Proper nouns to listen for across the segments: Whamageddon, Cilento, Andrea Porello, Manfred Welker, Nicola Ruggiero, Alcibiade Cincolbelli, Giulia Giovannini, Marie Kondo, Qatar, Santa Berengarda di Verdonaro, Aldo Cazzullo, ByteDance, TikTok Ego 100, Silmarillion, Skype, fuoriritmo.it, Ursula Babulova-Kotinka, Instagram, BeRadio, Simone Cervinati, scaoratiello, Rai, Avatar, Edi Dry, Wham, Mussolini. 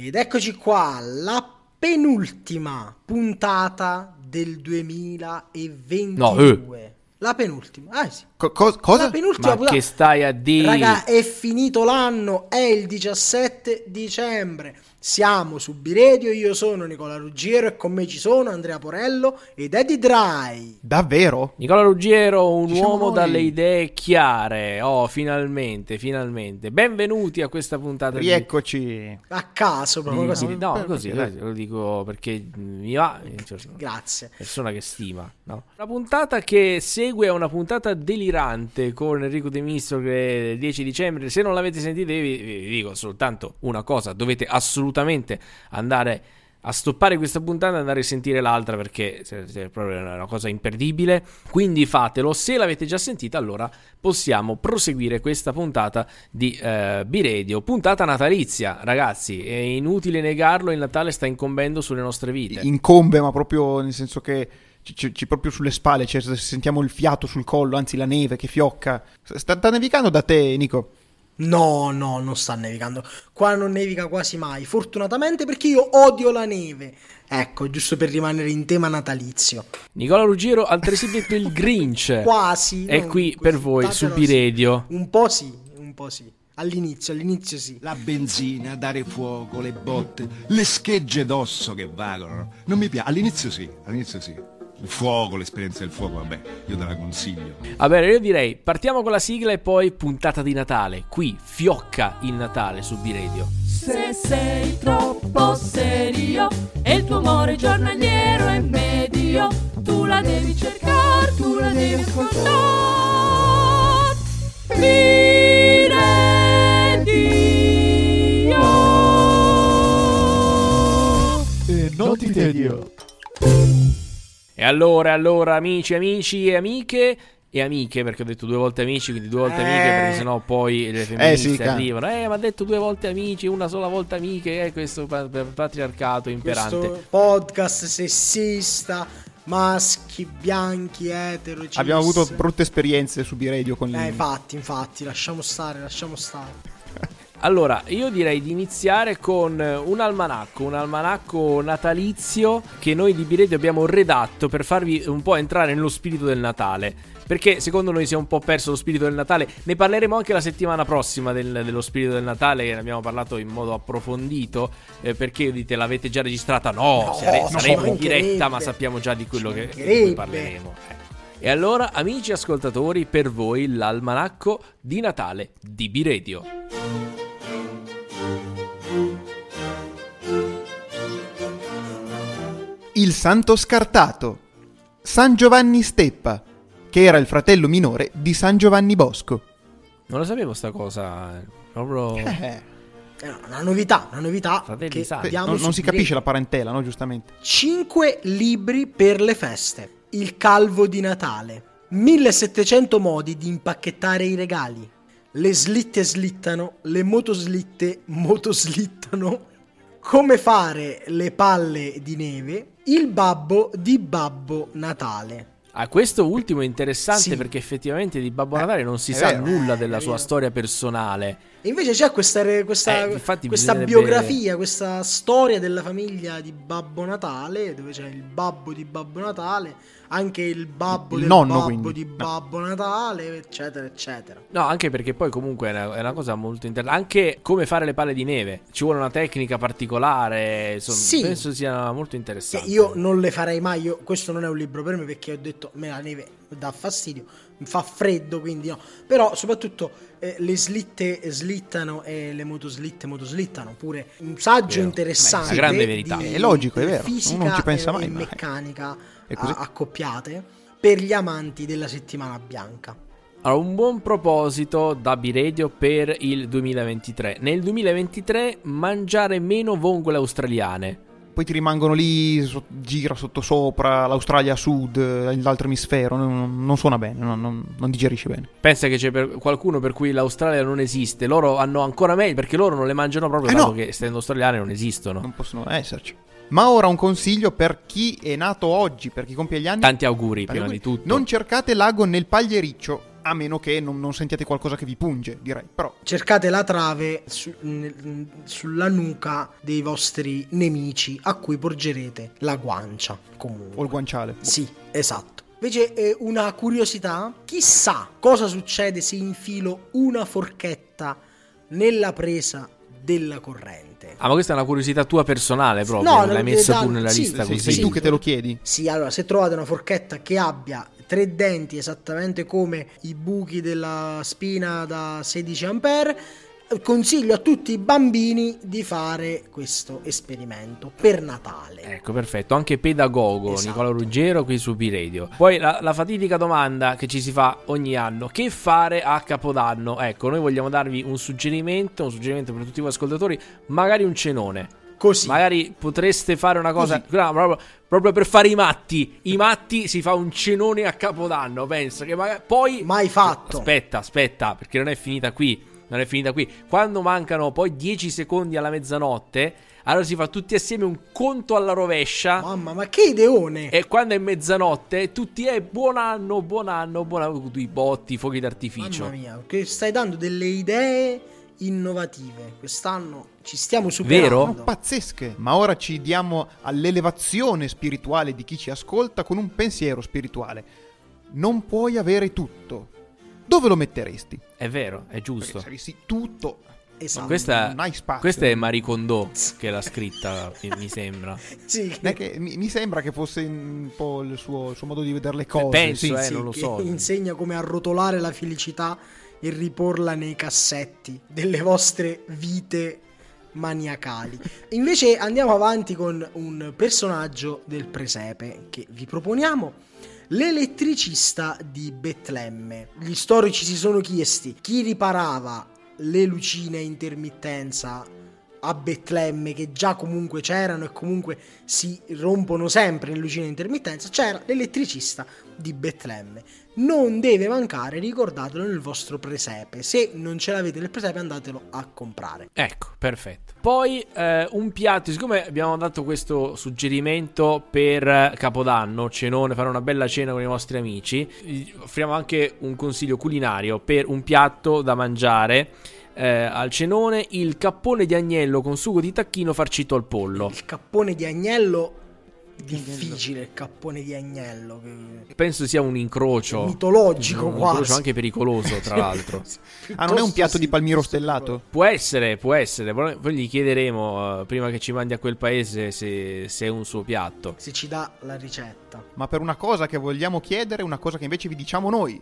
Ed eccoci qua, la penultima puntata del 2022. La penultima, cosa? La penultima puntata. Che stai a dire? Raga, è finito l'anno, è il 17 dicembre. Siamo su BeRadio, io sono Nicola Ruggiero e con me ci sono Andrea Porello ed Edi Dry. Davvero? Nicola Ruggiero, un uomo dalle idee chiare. Oh, finalmente. Benvenuti a questa puntata. Rieccoci. A caso, proprio così. No, così, lo dico perché mi va. Grazie. Persona che stima, no? La puntata che segue è una puntata delirante con Enrico De Mistro, che è il 10 dicembre. Se non l'avete sentita, vi dico soltanto una cosa: dovete assolutamente andare a stoppare questa puntata e andare a sentire l'altra, perché è proprio una cosa imperdibile. Quindi fatelo. Se l'avete già sentita, allora possiamo proseguire questa puntata di BeRadio, puntata natalizia. Ragazzi, è inutile negarlo, il Natale sta incombendo sulle nostre vite. Incombe, ma proprio nel senso che ci proprio sulle spalle, cioè sentiamo il fiato sul collo, anzi la neve che fiocca. Sta nevicando da te, Nico? No, non sta nevicando. Qua non nevica quasi mai, fortunatamente, perché io odio la neve. Ecco, giusto per rimanere in tema natalizio. Nicola Ruggiero, altresì detto il Grinch. Quasi. È qui così, per voi su BeRadio. Sì. Un po' sì. All'inizio sì. La benzina, dare fuoco, le botte, le schegge d'osso che vagano. Non mi piace. All'inizio sì. Il fuoco, l'esperienza del fuoco, vabbè, io te la consiglio. Vabbè, io direi partiamo con la sigla e poi puntata di Natale. Qui fiocca il Natale su BeRadio. Se sei troppo serio e il tuo amore giornaliero è medio, tu la devi cercare, tu la devi ascoltare. BeRadio e non ti tedio. E allora, amici e amiche, perché ho detto due volte amici, quindi due volte amiche, perché sennò poi le femministe arrivano. Ma ha detto due volte amici, una sola volta amiche, questo patriarcato imperante. Questo podcast sessista, maschi, bianchi, etero, cis. Abbiamo avuto brutte esperienze su BeRadio con le... infatti, lasciamo stare. Allora, io direi di iniziare con un almanacco natalizio che noi di BeRadio abbiamo redatto per farvi un po' entrare nello spirito del Natale, perché secondo noi si è un po' perso lo spirito del Natale. Ne parleremo anche la settimana prossima dello spirito del Natale, che ne abbiamo parlato in modo approfondito, perché dite l'avete già registrata? No, saremo in diretta, ma sappiamo già di quello di cui parleremo. E allora, amici ascoltatori, per voi l'almanacco di Natale di BeRadio. Il santo scartato, San Giovanni Steppa, che era il fratello minore di San Giovanni Bosco. Non lo sapevo sta cosa, proprio... Una novità che non si capisce la parentela, no, giustamente. 5 libri per le feste. Il calvo di Natale, 1700 modi di impacchettare i regali, le slitte slittano, le motoslitte motoslittano, come fare le palle di neve, il babbo di Babbo Natale. Questo ultimo è interessante, sì, perché effettivamente di Babbo Natale non si sa nulla della sua storia personale. E invece c'è questa biografia, questa storia della famiglia di Babbo Natale, dove c'è il babbo di Babbo Natale, anche il babbo il del nonno, babbo quindi di Babbo Natale, eccetera. No, anche perché poi comunque è una cosa molto interessante. Anche come fare le palle di neve, ci vuole una tecnica particolare, penso sia molto interessante. Io non le farei mai, questo non è un libro per me, perché ho detto me la neve dà fastidio, mi fa freddo, quindi no. Però soprattutto le slitte slittano e le motoslitte motoslittano, pure un saggio interessante. Beh, una grande verità, è logico, è vero, fisica non ci pensa mai, e meccanica accoppiate per gli amanti della settimana bianca. Allora, un buon proposito da BeRadio per il 2023. Nel 2023 mangiare meno vongole australiane. Poi ti rimangono lì, gira sotto sopra, l'Australia a sud, l'altro emisfero, non suona bene, non digerisce bene. Pensa che c'è qualcuno per cui l'Australia non esiste, loro hanno ancora meglio, perché loro non le mangiano proprio, dato che essendo australiane non esistono. Non possono esserci. Ma ora un consiglio per chi è nato oggi, per chi compie gli anni. Tanti auguri, prima di tutto. Non cercate l'ago nel pagliericcio. a meno che non sentiate qualcosa che vi punge, direi. Però cercate la trave sulla nuca dei vostri nemici, a cui porgerete la guancia comunque, o il guanciale. Sì, esatto. Invece una curiosità: chissà cosa succede se infilo una forchetta nella presa della corrente. Ah, ma questa è una curiosità tua personale proprio? No, l'hai messa tu nella lista, sì, così? Sei tu che te lo chiedi? Sì, allora, se trovate una forchetta che abbia 3 denti esattamente come i buchi della spina da 16 ampere, consiglio a tutti i bambini di fare questo esperimento per Natale. Ecco, perfetto, anche pedagogo, esatto. Nicola Ruggiero qui su BeRadio. Poi la fatidica domanda che ci si fa ogni anno: che fare a Capodanno? Ecco, noi vogliamo darvi un suggerimento per tutti voi ascoltatori, magari un cenone. Così. Magari potreste fare una cosa proprio per fare i matti. Si fa un cenone a Capodanno, penso che magari poi mai fatto. Aspetta, perché non è finita qui. Quando mancano poi 10 secondi alla mezzanotte, allora si fa tutti assieme un conto alla rovescia. Mamma, ma che ideone! E quando è mezzanotte tutti buon anno, tutti i botti, i fuochi d'artificio. Mamma mia, che stai dando delle idee innovative, quest'anno ci stiamo superando. Vero? Pazzesche. Ma ora ci diamo all'elevazione spirituale di chi ci ascolta con un pensiero spirituale. Non puoi avere tutto. Dove lo metteresti? È vero, è giusto. Saresti tutto. Esatto. Questa è Marie Kondo che l'ha scritta, mi sembra. Sì. Mi sembra che fosse un po' il suo modo di vedere le cose. Penso, non lo so. Insegna come arrotolare la felicità e riporla nei cassetti delle vostre vite maniacali. Invece andiamo avanti con un personaggio del presepe che vi proponiamo: l'elettricista di Betlemme. Gli storici si sono chiesti chi riparava le lucine a intermittenza a Betlemme, che già comunque c'erano e comunque si rompono sempre le lucine a intermittenza. C'era l'elettricista di Betlemme. Non deve mancare, ricordatelo, nel vostro presepe. Se non ce l'avete nel presepe, andatelo a comprare. Ecco, perfetto. Poi un piatto, siccome abbiamo dato questo suggerimento per Capodanno, cenone, fare una bella cena con i vostri amici, offriamo anche un consiglio culinario per un piatto da mangiare al cenone: il cappone di agnello con sugo di tacchino farcito al pollo. Il cappone di agnello... difficile il cappone di agnello, penso sia un incrocio mitologico, quasi incrocio anche pericoloso, tra l'altro. Non è un piatto di palmiro stellato? Può essere. Poi gli chiederemo prima che ci mandi a quel paese se è un suo piatto, se ci dà la ricetta. Ma per una cosa che vogliamo chiedere, una cosa che invece vi diciamo noi: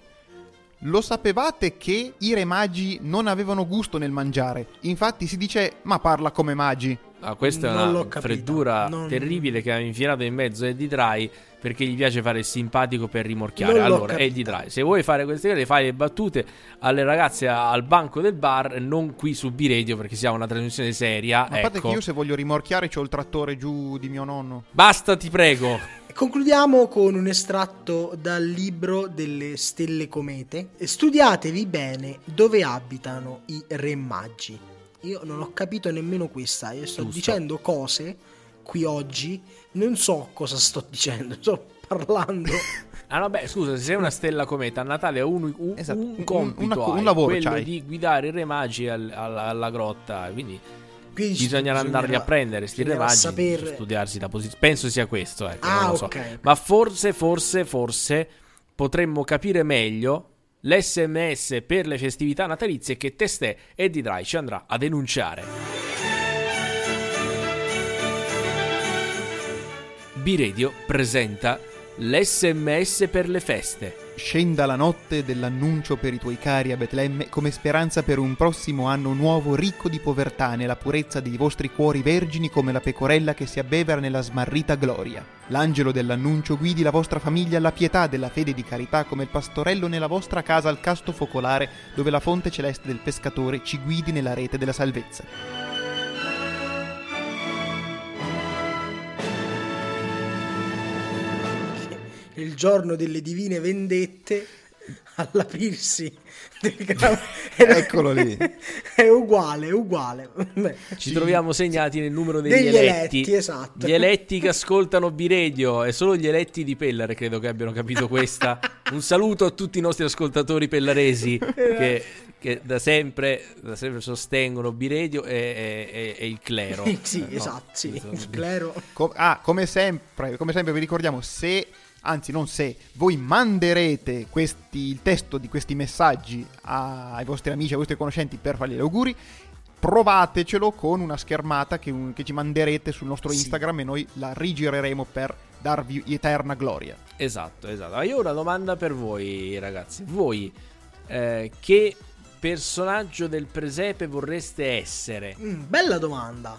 lo sapevate che i re magi non avevano gusto nel mangiare? Infatti si dice: ma parla come magi. Ah, questa non è una freddura terribile che ha infilato in mezzo Edi Dry, perché gli piace fare il simpatico per rimorchiare. Allora, Edi Dry, se vuoi fare queste cose, fai le battute alle ragazze al banco del bar, non qui su BeRadio, perché siamo una trasmissione seria. Ma a parte che io, se voglio rimorchiare, c'ho il trattore giù di mio nonno. Basta, ti prego. Concludiamo con un estratto dal libro delle stelle comete: studiatevi bene dove abitano i re magi. Io non ho capito nemmeno questa. Io sto dicendo cose qui oggi, non so cosa sto dicendo, sto parlando. Ah, no, beh, scusa, se sei una stella cometa a Natale ho un compito, un lavoro, quello c'hai di guidare i re magi alla grotta, quindi... Bisognerà andarli a prendere, sti ravaggi, studiarsi la posizione. Penso sia questo, ecco, non lo so. Okay. Ma forse potremmo capire meglio l'SMS per le festività natalizie che testè Edi Dry ci andrà a denunciare. BeRadio presenta l'SMS per le feste. Scenda la notte dell'annuncio per i tuoi cari a Betlemme, come speranza per un prossimo anno nuovo ricco di povertà, nella purezza dei vostri cuori vergini come la pecorella che si abbevera nella smarrita gloria. L'angelo dell'annuncio guidi la vostra famiglia alla pietà della fede di carità, come il pastorello nella vostra casa al casto focolare, dove la fonte celeste del pescatore ci guidi nella rete della salvezza. Il giorno delle divine vendette all'aprirsi del grano. Eccolo lì. È uguale. Beh, ci troviamo segnati nel numero degli eletti, esatto. Gli eletti che ascoltano BeRadio, e solo gli eletti di Pellare credo che abbiano capito questa. Un saluto a tutti i nostri ascoltatori pellaresi che da sempre sostengono BeRadio e il clero. Sì, esatto, sì, il clero. Come sempre vi ricordiamo, se voi manderete il testo di questi messaggi ai vostri amici, ai vostri conoscenti per fargli gli auguri, provatecelo con una schermata che ci manderete sul nostro Instagram, e noi la rigireremo per darvi eterna gloria. Esatto. Io ho una domanda per voi, ragazzi. Voi che personaggio del presepe vorreste essere? Bella domanda.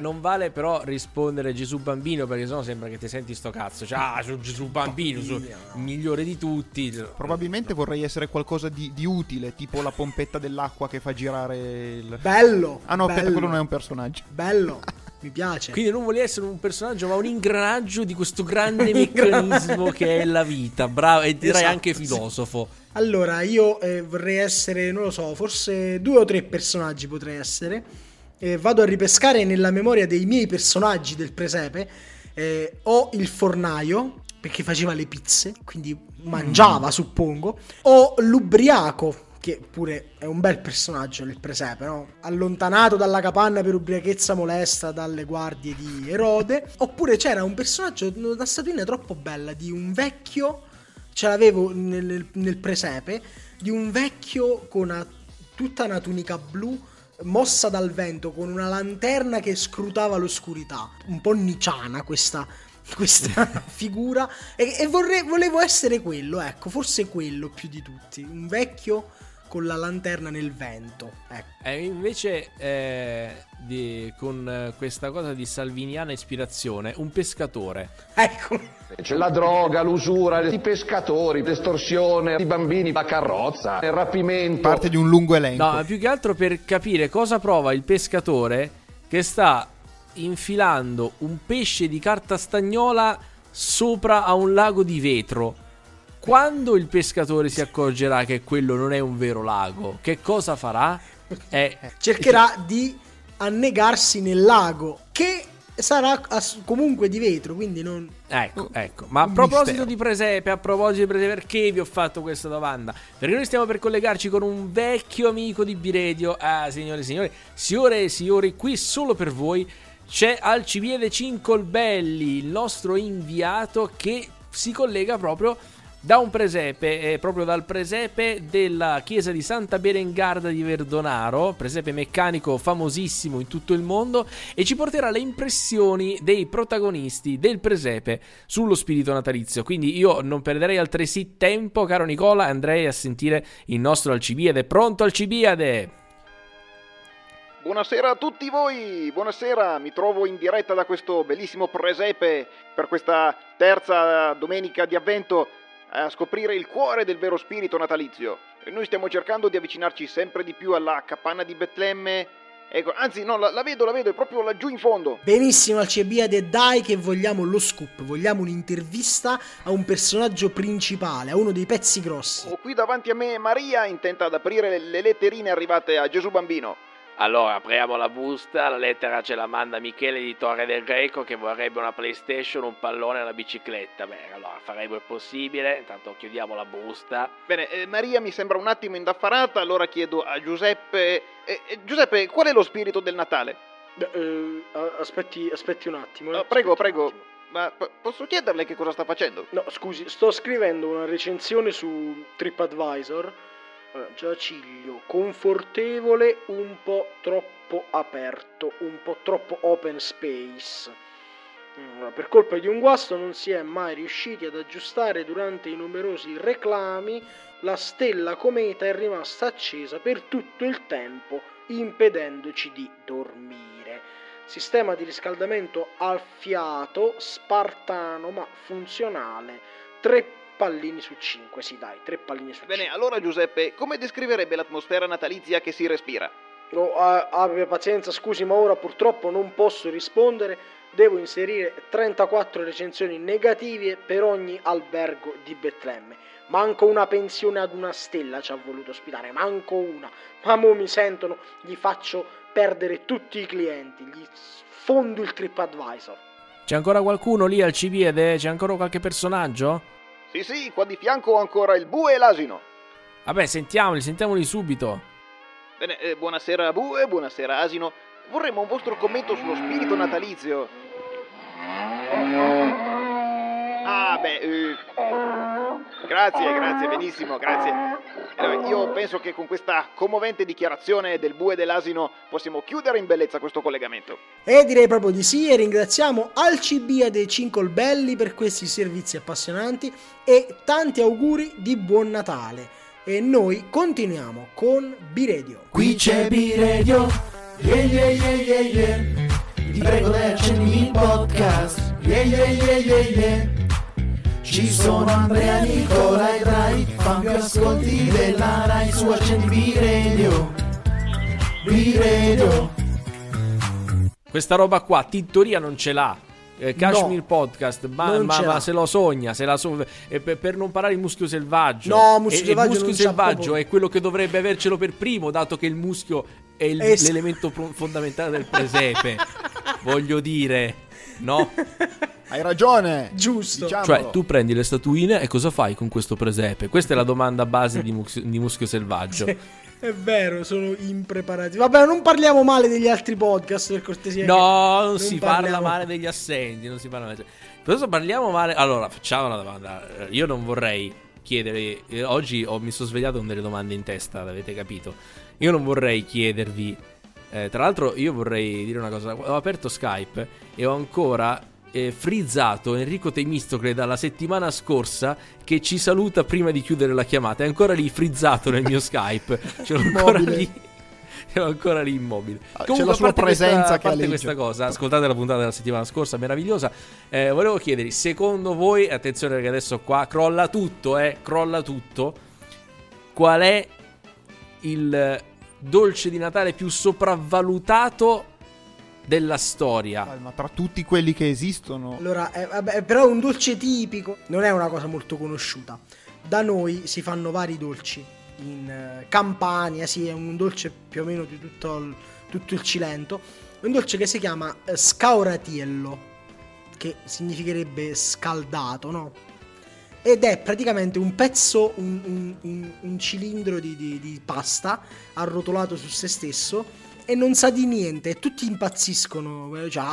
Non vale però rispondere Gesù Bambino, perché sennò sembra che ti senti sto cazzo. Cioè, sono Gesù Bambino, sono il migliore di tutti. Probabilmente vorrei essere qualcosa di utile, tipo la pompetta dell'acqua che fa girare il... Bello! Ah no, aspetta, quello non è un personaggio. Bello! Mi piace. Quindi non voglio essere un personaggio, ma un ingranaggio di questo grande meccanismo che è la vita. Bravo, e direi anche filosofo. Sì. Allora, io vorrei essere, non lo so, forse 2 o 3 personaggi potrei essere. Vado a ripescare nella memoria dei miei personaggi del presepe. Ho il fornaio, perché faceva le pizze, quindi mangiava, suppongo. Ho l'ubriaco, che pure è un bel personaggio del presepe, no? Allontanato dalla capanna per ubriachezza molesta dalle guardie di Erode. Oppure c'era un personaggio, una statuina troppo bella di un vecchio, ce l'avevo nel presepe, di un vecchio con tutta una tunica blu mossa dal vento, con una lanterna che scrutava l'oscurità. Un po' niciana questa figura, e volevo essere quello, ecco, forse quello più di tutti, un vecchio con la lanterna nel vento, ecco. Invece con questa cosa di salviniana ispirazione, un pescatore, ecco. C'è la droga, l'usura, i pescatori, l'estorsione, i bambini, la carrozza, il rapimento, parte di un lungo elenco. No, più che altro per capire cosa prova il pescatore che sta infilando un pesce di carta stagnola sopra a un lago di vetro. Quando il pescatore si accorgerà che quello non è un vero lago, che cosa farà? Cercherà di annegarsi nel lago, che sarà comunque di vetro, quindi non... Ecco. Ma a proposito di presepe, perché vi ho fatto questa domanda? Perché noi stiamo per collegarci con un vecchio amico di BeRadio. Ah, signore e signori, qui solo per voi c'è Alcibiade Cincolbelli, il nostro inviato, che si collega proprio da un presepe, proprio dal presepe della chiesa di Santa Berengarda di Verdonaro, presepe meccanico famosissimo in tutto il mondo, e ci porterà le impressioni dei protagonisti del presepe sullo spirito natalizio. Quindi io non perderei altresì tempo, caro Nicola, andrei a sentire il nostro Alcibiade. Pronto, Alcibiade? Buonasera a tutti voi, buonasera, mi trovo in diretta da questo bellissimo presepe per questa 3ª domenica di avvento a scoprire il cuore del vero spirito natalizio. E noi stiamo cercando di avvicinarci sempre di più alla capanna di Betlemme, ecco, anzi no, la vedo, è proprio laggiù in fondo. Benissimo Alcibiade, dai che vogliamo lo scoop, vogliamo un'intervista a un personaggio principale, a uno dei pezzi grossi. Ho qui davanti a me Maria, intenta ad aprire le letterine arrivate a Gesù Bambino. Allora, apriamo la busta, la lettera ce la manda Michele di Torre del Greco, che vorrebbe una PlayStation, un pallone e una bicicletta. Beh, allora faremo il possibile, intanto chiudiamo la busta. Bene, Maria mi sembra un attimo indaffarata, allora chiedo a Giuseppe... Giuseppe, qual è lo spirito del Natale? Aspetti un attimo. Prego. Ma posso chiederle che cosa sta facendo? No, scusi, sto scrivendo una recensione su TripAdvisor. Allora, giaciglio, confortevole, un po' troppo aperto, un po' troppo open space. Allora, per colpa di un guasto non si è mai riusciti ad aggiustare durante i numerosi reclami, la stella cometa è rimasta accesa per tutto il tempo, impedendoci di dormire. Sistema di riscaldamento al fiato, spartano ma funzionale, 3 pallini su 5, sì dai, 3 pallini su 5. Bene, allora Giuseppe, come descriverebbe l'atmosfera natalizia che si respira? No, abbia pazienza, scusi, ma ora purtroppo non posso rispondere, devo inserire 34 recensioni negative per ogni albergo di Betlemme. Manco una pensione ad una stella ci ha voluto ospitare, manco una. Ma mo mi sentono, gli faccio perdere tutti i clienti, gli sfondo il TripAdvisor. C'è ancora qualcuno lì al Cibiede? C'è ancora qualche personaggio? Sì, sì, qua di fianco ho ancora il bue e l'asino. Vabbè, sentiamoli subito. Bene, buonasera bue, buonasera asino. Vorremmo un vostro commento sullo spirito natalizio. Ah, beh, grazie, benissimo, grazie. Io penso che con questa commovente dichiarazione del bue e dell'asino possiamo chiudere in bellezza questo collegamento. E direi proprio di sì, e ringraziamo Alcibiade Cincolbelli per questi servizi appassionanti e tanti auguri di buon Natale. E noi continuiamo con BeRadio. Qui c'è BeRadio, yeah. Ti prego accendi il podcast, yeah. Ci sono Andrea, Nicola e Dry, fan più ascolti della Rai, su accendi BeRadio, BeRadio. Questa roba qua Tintoria non ce l'ha, Kashmir no, Podcast, ma se lo sogna, per non parlare di Muschio Selvaggio. No, Muschio Selvaggio è quello che dovrebbe avercelo per primo, dato che il muschio è l'elemento fondamentale del presepe. Voglio dire, no? Hai ragione, giusto, diciamolo. Cioè tu prendi le statuine e cosa fai con questo presepe? Questa è la domanda base di Muschio Selvaggio. Sì, è vero, sono impreparati. Vabbè, non parliamo male degli altri podcast, per cortesia. No, non si parla male degli assenti, non si parla male. Adesso parliamo male. Allora, facciamo una domanda. Io non vorrei chiedere, oggi mi sono svegliato con delle domande in testa, l'avete capito. Io non vorrei chiedervi, tra l'altro io vorrei dire una cosa. Ho aperto Skype e ho ancora frizzato Enrico De Mistro dalla settimana scorsa, che ci saluta prima di chiudere la chiamata. È ancora lì frizzato nel mio Skype. C'è ancora lì immobile. Comunque, c'è la sua presenza, a parte questa cosa, ascoltate la puntata della settimana scorsa, meravigliosa. Volevo chiedervi, secondo voi, attenzione perché adesso qua crolla tutto, qual è il dolce di Natale più sopravvalutato della storia? Calma, tra tutti quelli che esistono. Allora, vabbè, però è un dolce tipico, non è una cosa molto conosciuta. Da noi si fanno vari dolci in Campania, sì, è un dolce più o meno di tutto il Cilento. È un dolce che si chiama scaoratiello, che significherebbe scaldato, no? Ed è praticamente un pezzo, un cilindro di pasta arrotolato su se stesso. E non sa di niente, e tutti impazziscono. Cioè,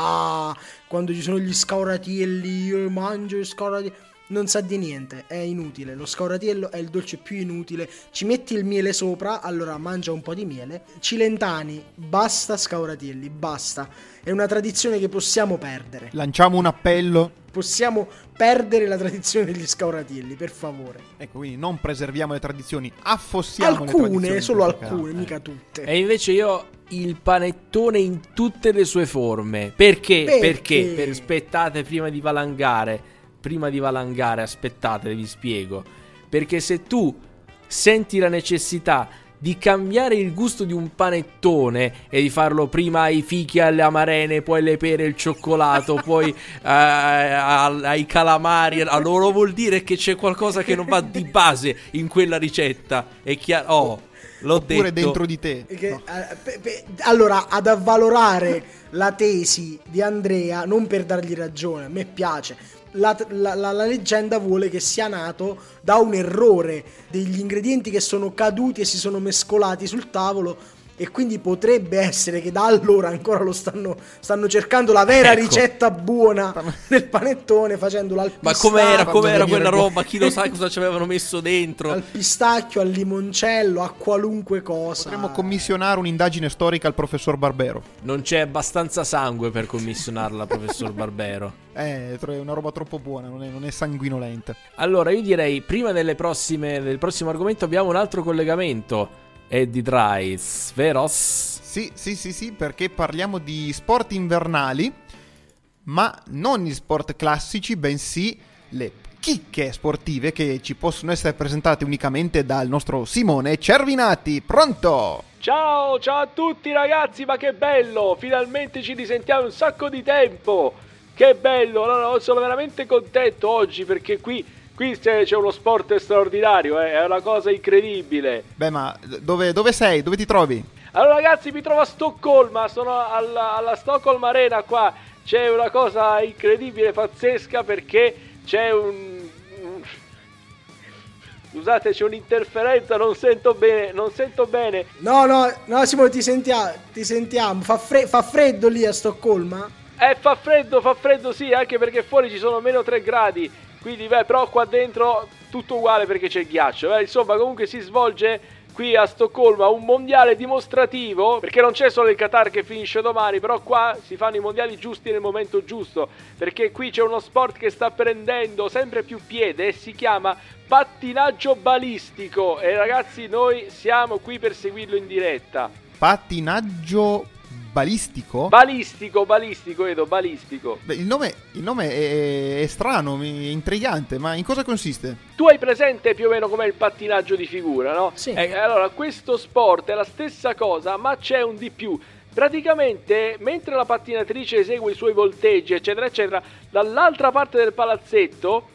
quando ci sono gli scaoratielli, io mangio gli scaoratielli. Non sa di niente, è inutile. Lo scaoratiello è il dolce più inutile. Ci metti il miele sopra, allora mangia un po' di miele. Cilentani, basta scaoratielli, basta. È una tradizione che possiamo perdere. Lanciamo un appello. Possiamo perdere la tradizione degli scaoratielli, per favore. Ecco, quindi non preserviamo le tradizioni, affossiamo alcune, le tradizioni. Solo alcune, mica tutte. E invece io il panettone in tutte le sue forme. Perché? Aspettate prima di valangare, aspettate, vi spiego. Perché se tu senti la necessità di cambiare il gusto di un panettone e di farlo prima ai fichi, alle amarene, poi alle pere, al cioccolato, poi ai calamari, allora vuol dire che c'è qualcosa che non va di base in quella ricetta. È chiaro. L'ho oppure detto. Dentro di te. No. Allora, ad avvalorare la tesi di Andrea, non per dargli ragione, a me piace. La leggenda vuole che sia nato da un errore degli ingredienti che sono caduti e si sono mescolati sul tavolo, e quindi potrebbe essere che da allora ancora lo stanno cercando la vera ricetta buona del panettone, facendola al pistacchio. Ma com'era quella roba? Chi lo sa cosa ci avevano messo dentro? Al pistacchio, al limoncello, a qualunque cosa. Potremmo commissionare un'indagine storica al professor Barbero. Non c'è abbastanza sangue per commissionarla al professor Barbero. È una roba troppo buona, non è sanguinolenta. Allora io direi, prima del prossimo argomento abbiamo un altro collegamento. Edi Dry, vero? Sì, perché parliamo di sport invernali, ma non gli sport classici, bensì le chicche sportive che ci possono essere presentate unicamente dal nostro Simone Cervinati. Pronto? Ciao a tutti ragazzi, ma che bello! Finalmente ci risentiamo un sacco di tempo! Che bello! Allora, sono veramente contento oggi perché qui Qui c'è uno sport straordinario, è una cosa incredibile. Beh, ma dove sei? Dove ti trovi? Allora ragazzi, mi trovo a Stoccolma, sono alla Stockholm Arena qua. C'è una cosa incredibile, pazzesca, perché c'è Scusate, c'è un'interferenza, non sento bene. No, Simone, ti sentiamo. Fa freddo lì a Stoccolma? Fa freddo, sì, anche perché fuori ci sono meno 3 gradi. Quindi, però qua dentro tutto uguale perché c'è il ghiaccio. Insomma, comunque si svolge qui a Stoccolma un mondiale dimostrativo, perché non c'è solo il Qatar che finisce domani, però qua si fanno i mondiali giusti nel momento giusto, perché qui c'è uno sport che sta prendendo sempre più piede e si chiama pattinaggio balistico, e ragazzi noi siamo qui per seguirlo in diretta. Pattinaggio balistico? Balistico. Beh, il nome è strano, è intrigante, ma in cosa consiste? Tu hai presente più o meno com'è il pattinaggio di figura, no? Sì. Allora, questo sport è la stessa cosa, ma c'è un di più. Praticamente, mentre la pattinatrice esegue i suoi volteggi, eccetera, eccetera, dall'altra parte del palazzetto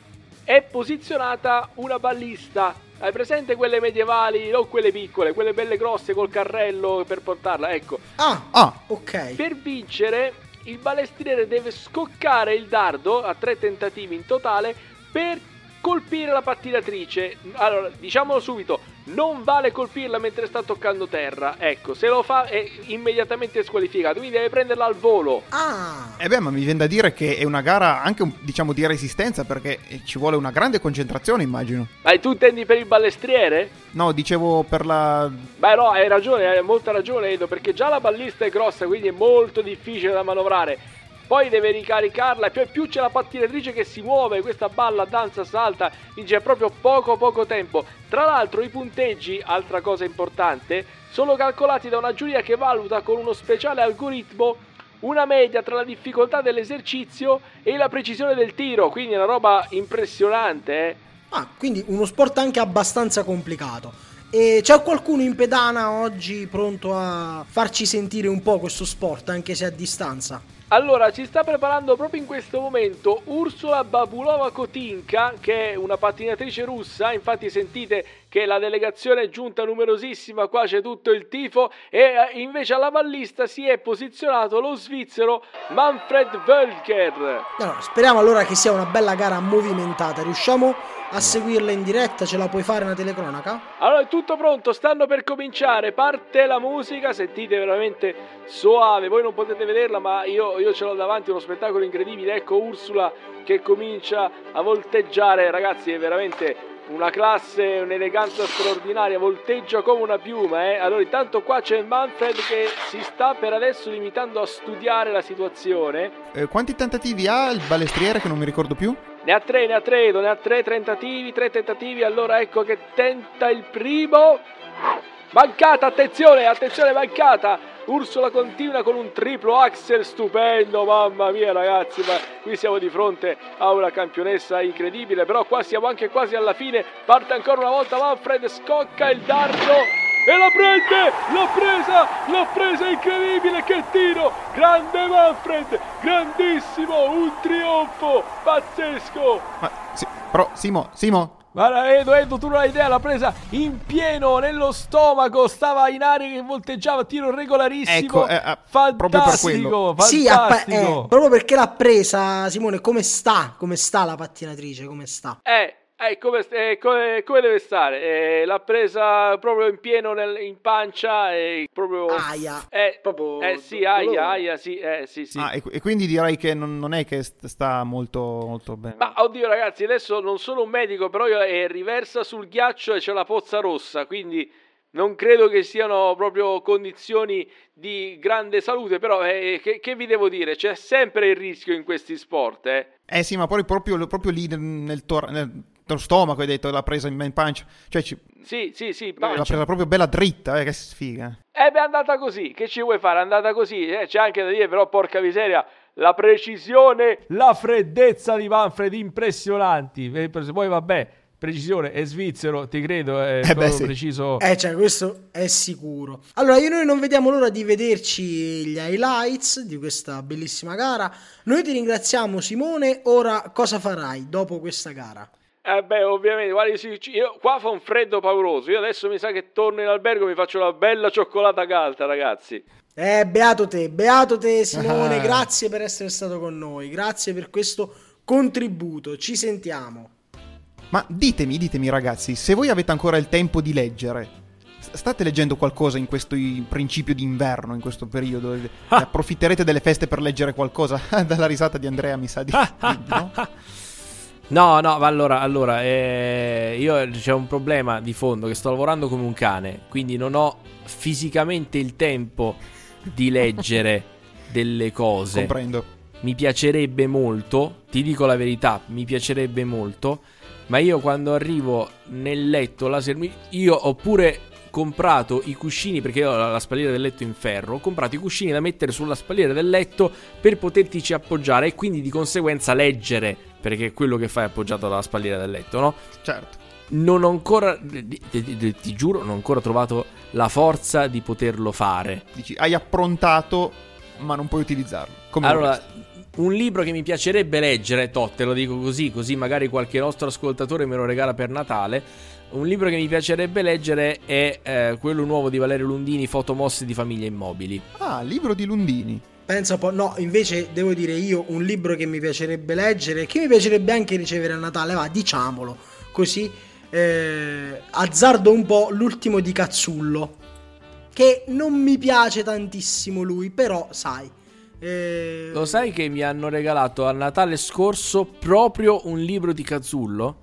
è posizionata una ballista. Hai presente quelle medievali, non quelle piccole, quelle belle grosse col carrello per portarla, ecco. Ah, ok. Per vincere, il balestriere deve scoccare il dardo a 3 tentativi in totale per colpire la pattinatrice. Allora, diciamolo subito, non vale colpirla mentre sta toccando terra, ecco, se lo fa è immediatamente squalificato, quindi deve prenderla al volo. Ma mi viene da dire che è una gara anche diciamo di resistenza, perché ci vuole una grande concentrazione, immagino. Ma tu intendi per il ballestriere? No, dicevo per la... Beh no, hai ragione, hai molta ragione Edo, perché già la ballista è grossa, quindi è molto difficile da manovrare. Poi deve ricaricarla, e più c'è la pattinatrice che si muove, questa balla, danza, salta, quindi c'è proprio poco tempo. Tra l'altro i punteggi, altra cosa importante, sono calcolati da una giuria che valuta con uno speciale algoritmo una media tra la difficoltà dell'esercizio e la precisione del tiro, quindi è una roba impressionante. Quindi uno sport anche abbastanza complicato. E c'è qualcuno in pedana oggi pronto a farci sentire un po' questo sport, anche se a distanza? Allora, ci sta preparando proprio in questo momento Ursula Babulova-Kotinka, che è una pattinatrice russa. Infatti sentite che la delegazione è giunta numerosissima, qua c'è tutto il tifo, e invece alla ballista si è posizionato lo svizzero Manfred Welker. Allora, speriamo allora che sia una bella gara movimentata, riusciamo a seguirla in diretta, ce la puoi fare una telecronaca? Allora è tutto pronto, stanno per cominciare, parte la musica, sentite, veramente soave, voi non potete vederla ma io ce l'ho davanti, uno spettacolo incredibile, ecco Ursula che comincia a volteggiare, ragazzi è veramente... una classe, un'eleganza straordinaria, volteggia come una piuma. Allora intanto qua c'è Manfred che si sta per adesso limitando a studiare la situazione. Quanti tentativi ha il balestriere che non mi ricordo più? Ne ha tre tentativi, allora ecco che tenta il primo. Mancata, attenzione mancata. Ursula continua con un triplo axel stupendo, mamma mia ragazzi, ma qui siamo di fronte a una campionessa incredibile, però qua siamo anche quasi alla fine, parte ancora una volta Manfred, scocca il dardo e la prende, l'ha presa, incredibile, che tiro, grande Manfred, grandissimo, un trionfo, pazzesco. Ma sì, però Simo? Guarda Edo, tu non hai idea, l'ha presa in pieno, nello stomaco, stava in aria che volteggiava, tiro regolarissimo, ecco, fantastico. Sì, proprio perché l'ha presa, Simone, come sta la pattinatrice, come sta? Come deve stare? L'ha presa proprio in pieno in pancia e proprio... Aia. Sì. E quindi direi che non è che sta molto bene. Ma oddio ragazzi, adesso non sono un medico, però è riversa sul ghiaccio e c'è la pozza rossa, quindi non credo che siano proprio condizioni di grande salute, però che vi devo dire, c'è sempre il rischio in questi sport. Sì, ma poi proprio lì nel stomaco hai detto, l'ha presa in pancia, cioè sì, pancia. L'ha presa proprio bella dritta, che sfiga. È andata così, che ci vuoi fare, è andata così, c'è anche da dire però, porca miseria, la precisione, la freddezza di Manfred, impressionanti. Poi vabbè, precisione, è svizzero, ti credo, è proprio sì. Preciso. Cioè, questo è sicuro. Allora, noi non vediamo l'ora di vederci gli highlights di questa bellissima gara. Noi ti ringraziamo, Simone. Ora, cosa farai dopo questa gara? Beh, ovviamente, guarda, io, qua fa un freddo pauroso. Io adesso mi sa che torno in albergo e mi faccio una bella cioccolata calda, ragazzi. Beato te Simone, grazie per essere stato con noi, grazie per questo contributo, ci sentiamo. Ma ditemi ragazzi, se voi avete ancora il tempo di leggere, state leggendo qualcosa in questo principio d'inverno, in questo periodo? Approfitterete delle feste per leggere qualcosa? Dalla risata di Andrea mi sa di no? No, ma allora io c'è un problema di fondo, che sto lavorando come un cane, quindi non ho fisicamente il tempo di leggere delle cose. Comprendo. Mi piacerebbe molto, ti dico la verità, mi piacerebbe molto, ma io quando arrivo nel letto la sera, io ho pure comprato i cuscini, perché io ho la spalliera del letto in ferro, ho comprato i cuscini da mettere sulla spalliera del letto per potertici appoggiare e quindi di conseguenza leggere, perché è quello che fai appoggiato dalla spalliera del letto, no? Certo. Non ho ancora, ti giuro, non ho ancora trovato la forza di poterlo fare. Dici, hai approntato, ma non puoi utilizzarlo. Come allora, un libro che mi piacerebbe leggere, te lo dico così magari qualche nostro ascoltatore me lo regala per Natale. Un libro che mi piacerebbe leggere è quello nuovo di Valerio Lundini, Fotomossi di famiglie immobili. Ah, libro di Lundini. Pensa un po', no, invece devo dire io un libro che mi piacerebbe leggere, che mi piacerebbe anche ricevere a Natale, va, diciamolo, così. Azzardo un po' l'ultimo di Cazzullo, che non mi piace tantissimo lui, però sai, lo sai che mi hanno regalato a Natale scorso proprio un libro di Cazzullo?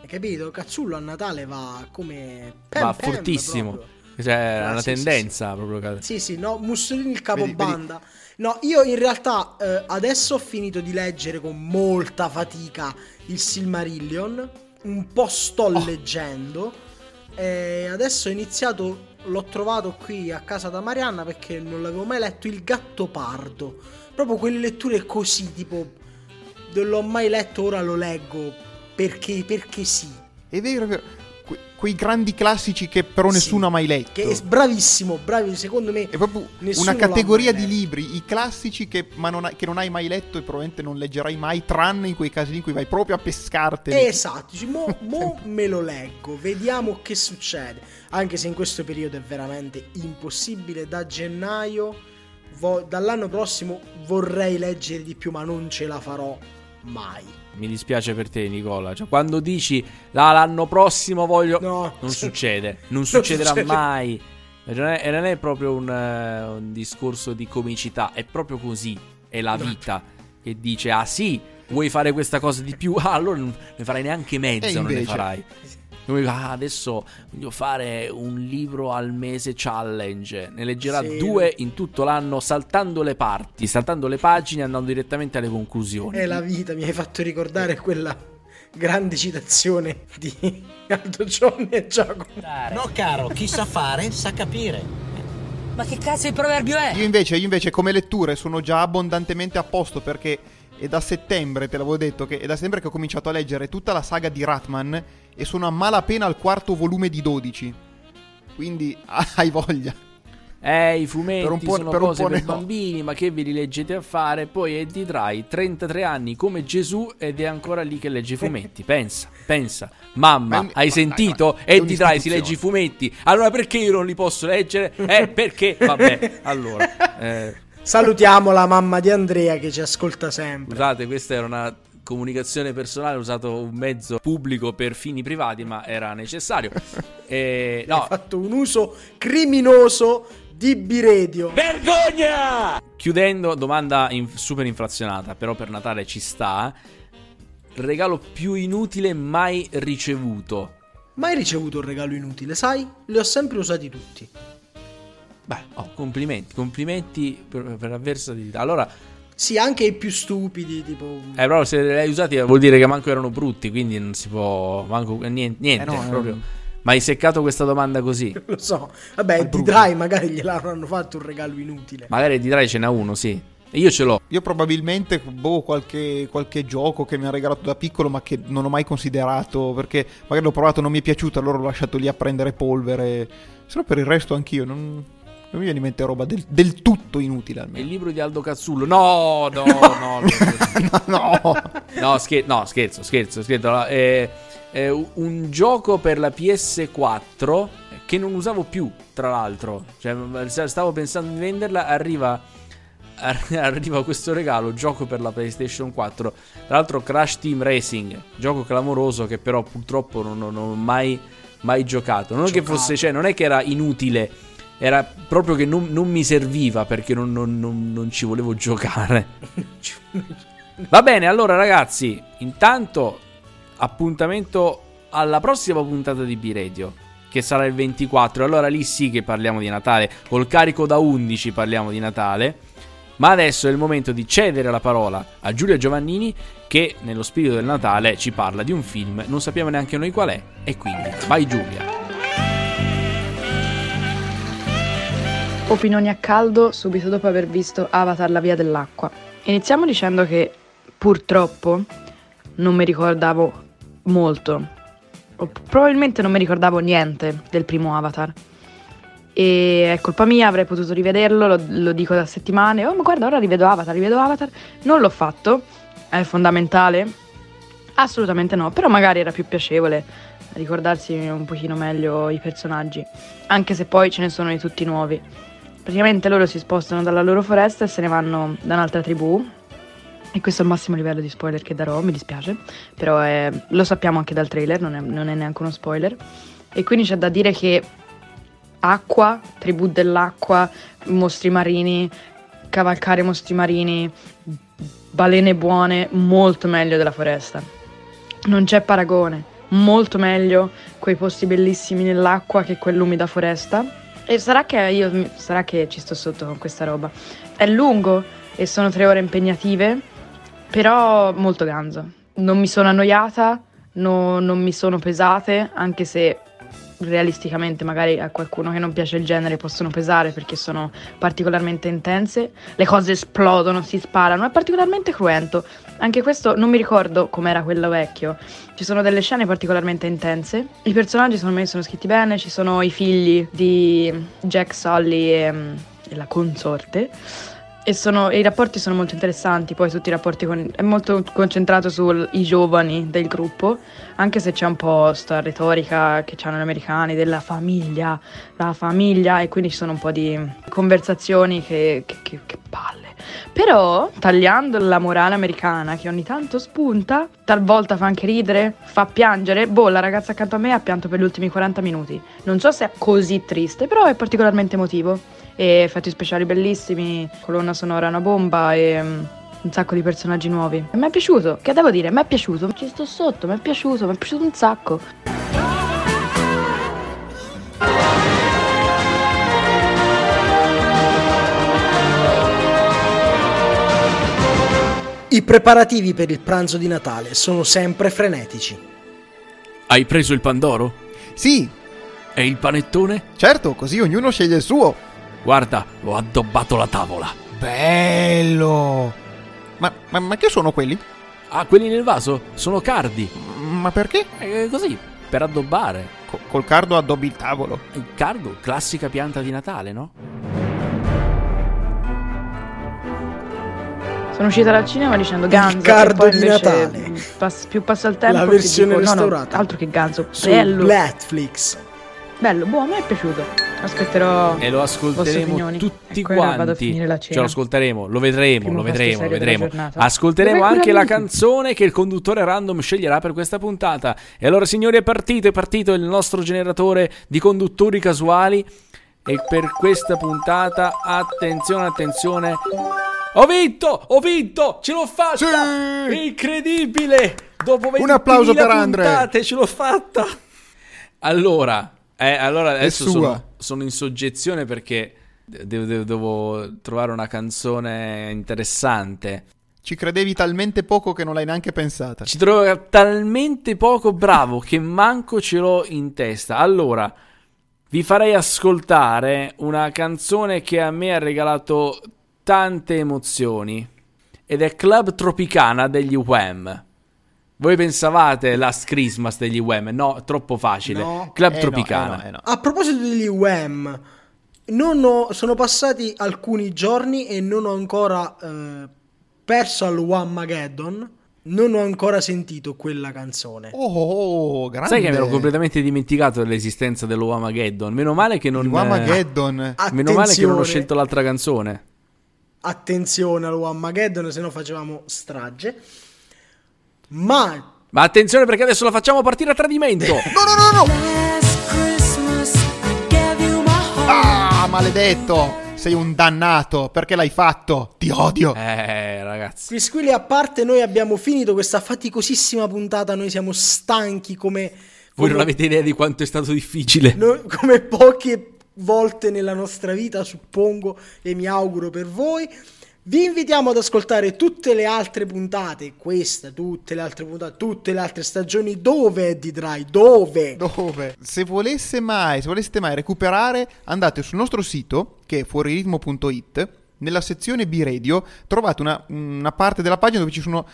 Hai capito? Cazzullo a Natale va come va fortissimo proprio. Cioè è una tendenza proprio. Sì, no, Mussolini il capobanda. Vedi. No, io in realtà adesso ho finito di leggere con molta fatica il Silmarillion. Un po' sto leggendo e adesso ho iniziato, l'ho trovato qui a casa da Marianna perché non l'avevo mai letto, Il Gattopardo, proprio quelle letture così, tipo non l'ho mai letto, ora lo leggo perché sì. È vero, quei grandi classici che però nessuno ha mai letto, che è bravissimo, secondo me è proprio una categoria di libri, i classici che non hai mai letto e probabilmente non leggerai mai, tranne in quei casi in cui vai proprio a pescarteli. Esatto, mo me lo leggo, vediamo che succede, anche se in questo periodo è veramente impossibile. Da gennaio dall'anno prossimo vorrei leggere di più, ma non ce la farò mai. Mi dispiace per te, Nicola. Cioè, quando dici l'anno prossimo voglio, no. Non succede, non succederà mai. Non è proprio un discorso di comicità, è proprio così. È la vita che dice: ah sì, vuoi fare questa cosa di più? Ah, allora non ne farai neanche mezzo, invece... non ne farai. Adesso voglio fare un libro al mese challenge. Ne leggerà 2 in tutto l'anno, saltando le parti, saltando le pagine, andando direttamente alle conclusioni. È la vita, mi hai fatto ricordare quella grande citazione di Aldo Giovanni e Giacomo. No caro, chi sa fare sa capire. Ma che cazzo il proverbio è? Io invece come letture sono già abbondantemente a posto, perché è da settembre, te l'avevo detto, che è da settembre che ho cominciato a leggere tutta la saga di Ratman e sono a malapena al quarto volume di 12. Quindi hai voglia. I fumetti sono cose per bambini, ma che vi rileggete a fare? Poi Edi Dry, 33 anni come Gesù ed è ancora lì che legge i fumetti. Pensa. Mamma, hai sentito? Edi Dry si legge i fumetti. Allora perché io non li posso leggere? Perché? Vabbè, allora... Salutiamo la mamma di Andrea che ci ascolta sempre. Scusate, questa era una comunicazione personale, ho usato un mezzo pubblico per fini privati, ma era necessario. No. Hai fatto un uso criminoso di BeRadio. Vergogna! Chiudendo, domanda super inflazionata, però per Natale ci sta. Regalo più inutile mai ricevuto. Mai ricevuto un regalo inutile, sai? Li ho sempre usati tutti. Beh, complimenti per la versatilità. Allora, sì, anche i più stupidi, tipo. Però se li hai usati vuol dire che manco erano brutti, quindi non si può manco niente no, proprio. Ma hai seccato questa domanda così? Lo so. Vabbè, di Dry magari gliel'hanno fatto un regalo inutile. Magari di Dry ce n'ha uno, sì. E io ce l'ho. Io probabilmente qualche gioco che mi ha regalato da piccolo, ma che non ho mai considerato, perché magari l'ho provato, non mi è piaciuto, allora l'ho lasciato lì a prendere polvere. Se no per il resto anch'io non Non mi viene in mente roba del tutto inutile almeno. Il libro di Aldo Cazzullo. No, scherzo. Un gioco per la PS4 che non usavo più, tra l'altro, cioè, stavo pensando di venderla. Arriva questo regalo, gioco per la PlayStation 4, tra l'altro Crash Team Racing, gioco clamoroso che però purtroppo non ho mai giocato. Non è che fosse, cioè, non è che era inutile, era proprio che non mi serviva, perché non ci volevo giocare. Va bene, allora ragazzi, intanto appuntamento alla prossima puntata di BeRadio, che sarà il 24. Allora lì sì che parliamo di Natale, col carico da 11 parliamo di Natale. Ma adesso è il momento di cedere la parola a Giulia Giovannini, che nello spirito del Natale ci parla di un film, non sappiamo neanche noi qual è, e quindi vai Giulia. Opinioni a caldo subito dopo aver visto Avatar la via dell'acqua. Iniziamo dicendo che purtroppo non mi ricordavo molto, o probabilmente non mi ricordavo niente del primo Avatar. E è colpa mia, avrei potuto rivederlo, lo dico da settimane, oh ma guarda ora rivedo Avatar, non l'ho fatto, è fondamentale? Assolutamente no, però magari era più piacevole ricordarsi un pochino meglio i personaggi, anche se poi ce ne sono di tutti nuovi. Praticamente loro si spostano dalla loro foresta e se ne vanno da un'altra tribù, e questo è il massimo livello di spoiler che darò, mi dispiace, però lo sappiamo anche dal trailer, non è neanche uno spoiler, e quindi c'è da dire che acqua, tribù dell'acqua, mostri marini, cavalcare mostri marini, balene buone, molto meglio della foresta. Non c'è paragone, molto meglio quei posti bellissimi nell'acqua che quell'umida foresta. E sarà che ci sto sotto con questa roba. È lungo e sono 3 ore impegnative, però molto ganzo. Non mi sono annoiata, non mi sono pesate, anche se realisticamente magari a qualcuno che non piace il genere possono pesare perché sono particolarmente intense, le cose esplodono, si sparano, è particolarmente cruento, anche questo non mi ricordo com'era quello vecchio, ci sono delle scene particolarmente intense, i personaggi secondo me sono scritti bene, ci sono i figli di Jack, Sully e la consorte, e i rapporti sono molto interessanti, poi tutti i rapporti è molto concentrato sui giovani del gruppo, anche se c'è un po' sta retorica che hanno gli americani della famiglia, e quindi ci sono un po' di conversazioni che palle. Però tagliando la morale americana che ogni tanto spunta, talvolta fa anche ridere, fa piangere, la ragazza accanto a me ha pianto per gli ultimi 40 minuti, non so se è così triste, però è particolarmente emotivo. E effetti speciali bellissimi, colonna sonora una bomba e un sacco di personaggi nuovi. E mi è piaciuto, che devo dire, mi è piaciuto, ci sto sotto, mi è piaciuto un sacco. I preparativi per il pranzo di Natale sono sempre frenetici. Hai preso il pandoro? Sì. E il panettone? Certo, così ognuno sceglie il suo. Guarda, ho addobbato la tavola. Bello! Ma che sono quelli? Ah, quelli nel vaso? Sono cardi. Ma perché? Così, per addobbare. Col cardo addobbi il tavolo. Il cardo, classica pianta di Natale, no? Sono uscita dal cinema dicendo ganzo. Il cardo di Natale. Più passa il tempo, la versione restaurata. No, altro che ganzo. Bello. Su Netflix. Bello, buono, mi è piaciuto. Aspetterò e lo ascolteremo tutti quanti. Ce lo ascolteremo, lo vedremo. Ascolteremo anche la canzone che il conduttore random sceglierà per questa puntata. E allora signori, è partito il nostro generatore di conduttori casuali. E per questa puntata, attenzione. Ho vinto, ce l'ho fatta! Sì! Incredibile! Dopo 20 puntate ce l'ho fatta! Allora adesso sono in soggezione perché devo trovare una canzone interessante. Ci credevi talmente poco che non l'hai neanche pensata. Ci trovo talmente poco bravo che manco ce l'ho in testa. Allora, vi farei ascoltare una canzone che a me ha regalato tante emozioni ed è Club Tropicana degli Wham. Voi pensavate Last Christmas degli Wham? No, troppo facile. No, Club Tropicana. No. A proposito degli Wham, Sono passati alcuni giorni e non ho ancora perso al Whamageddon. Non ho ancora sentito quella canzone. Oh, grande. Sai che avevo completamente dimenticato dell'esistenza dello Whamageddon. Meno male che non ho scelto l'altra canzone. Attenzione allo Whamageddon, se no facevamo strage. Ma attenzione, perché adesso la facciamo partire a tradimento. No. Ah, maledetto. Sei un dannato, perché l'hai fatto? Ti odio. Ragazzi, quisquili a parte, noi abbiamo finito questa faticosissima puntata. Noi siamo stanchi come... Voi non avete idea di quanto è stato difficile. Noi, come poche volte nella nostra vita, suppongo, e mi auguro per voi. Vi invitiamo ad ascoltare tutte le altre puntate, questa, tutte le altre puntate, tutte le altre stagioni. Dove Edi Dry? Dove? Se voleste mai recuperare, andate sul nostro sito, che è fuoriritmo.it. Nella sezione BeRadio trovate una parte della pagina dove ci sono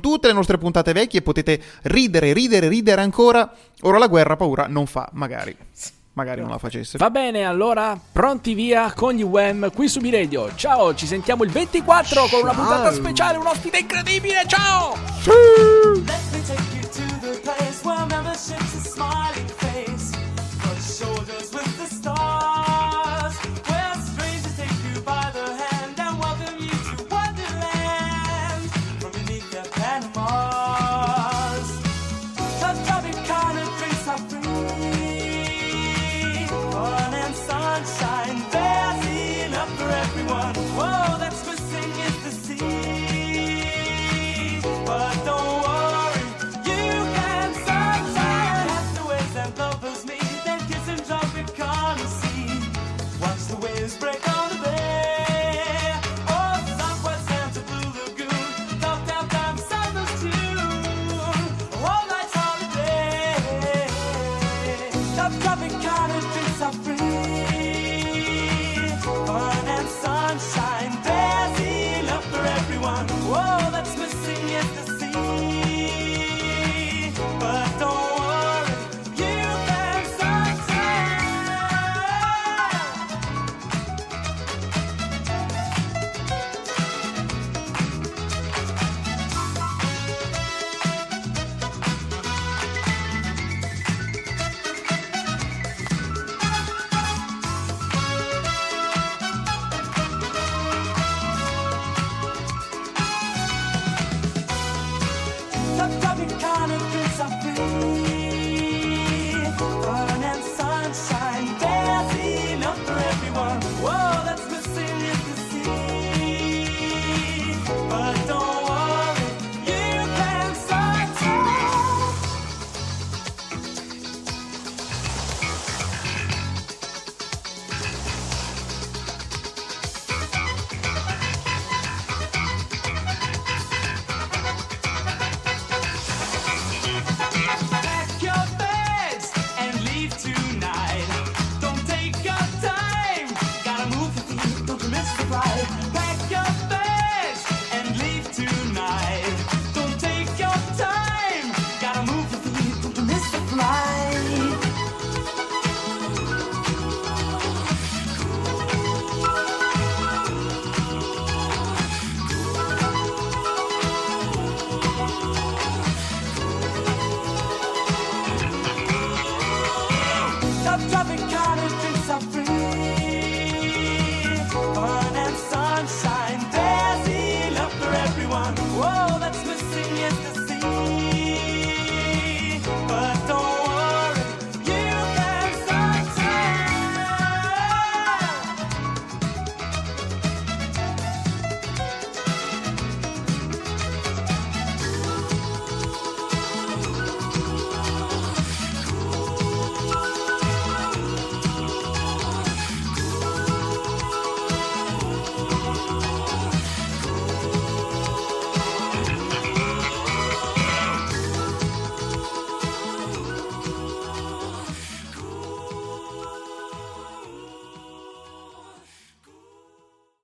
tutte le nostre puntate vecchie e potete ridere ancora. Ora la guerra paura non fa, magari non la facesse. Va bene, allora, pronti via con gli Wham qui su BeRadio. Ciao, ci sentiamo il 24 con una puntata speciale, un ospite incredibile. Ciao. Sì.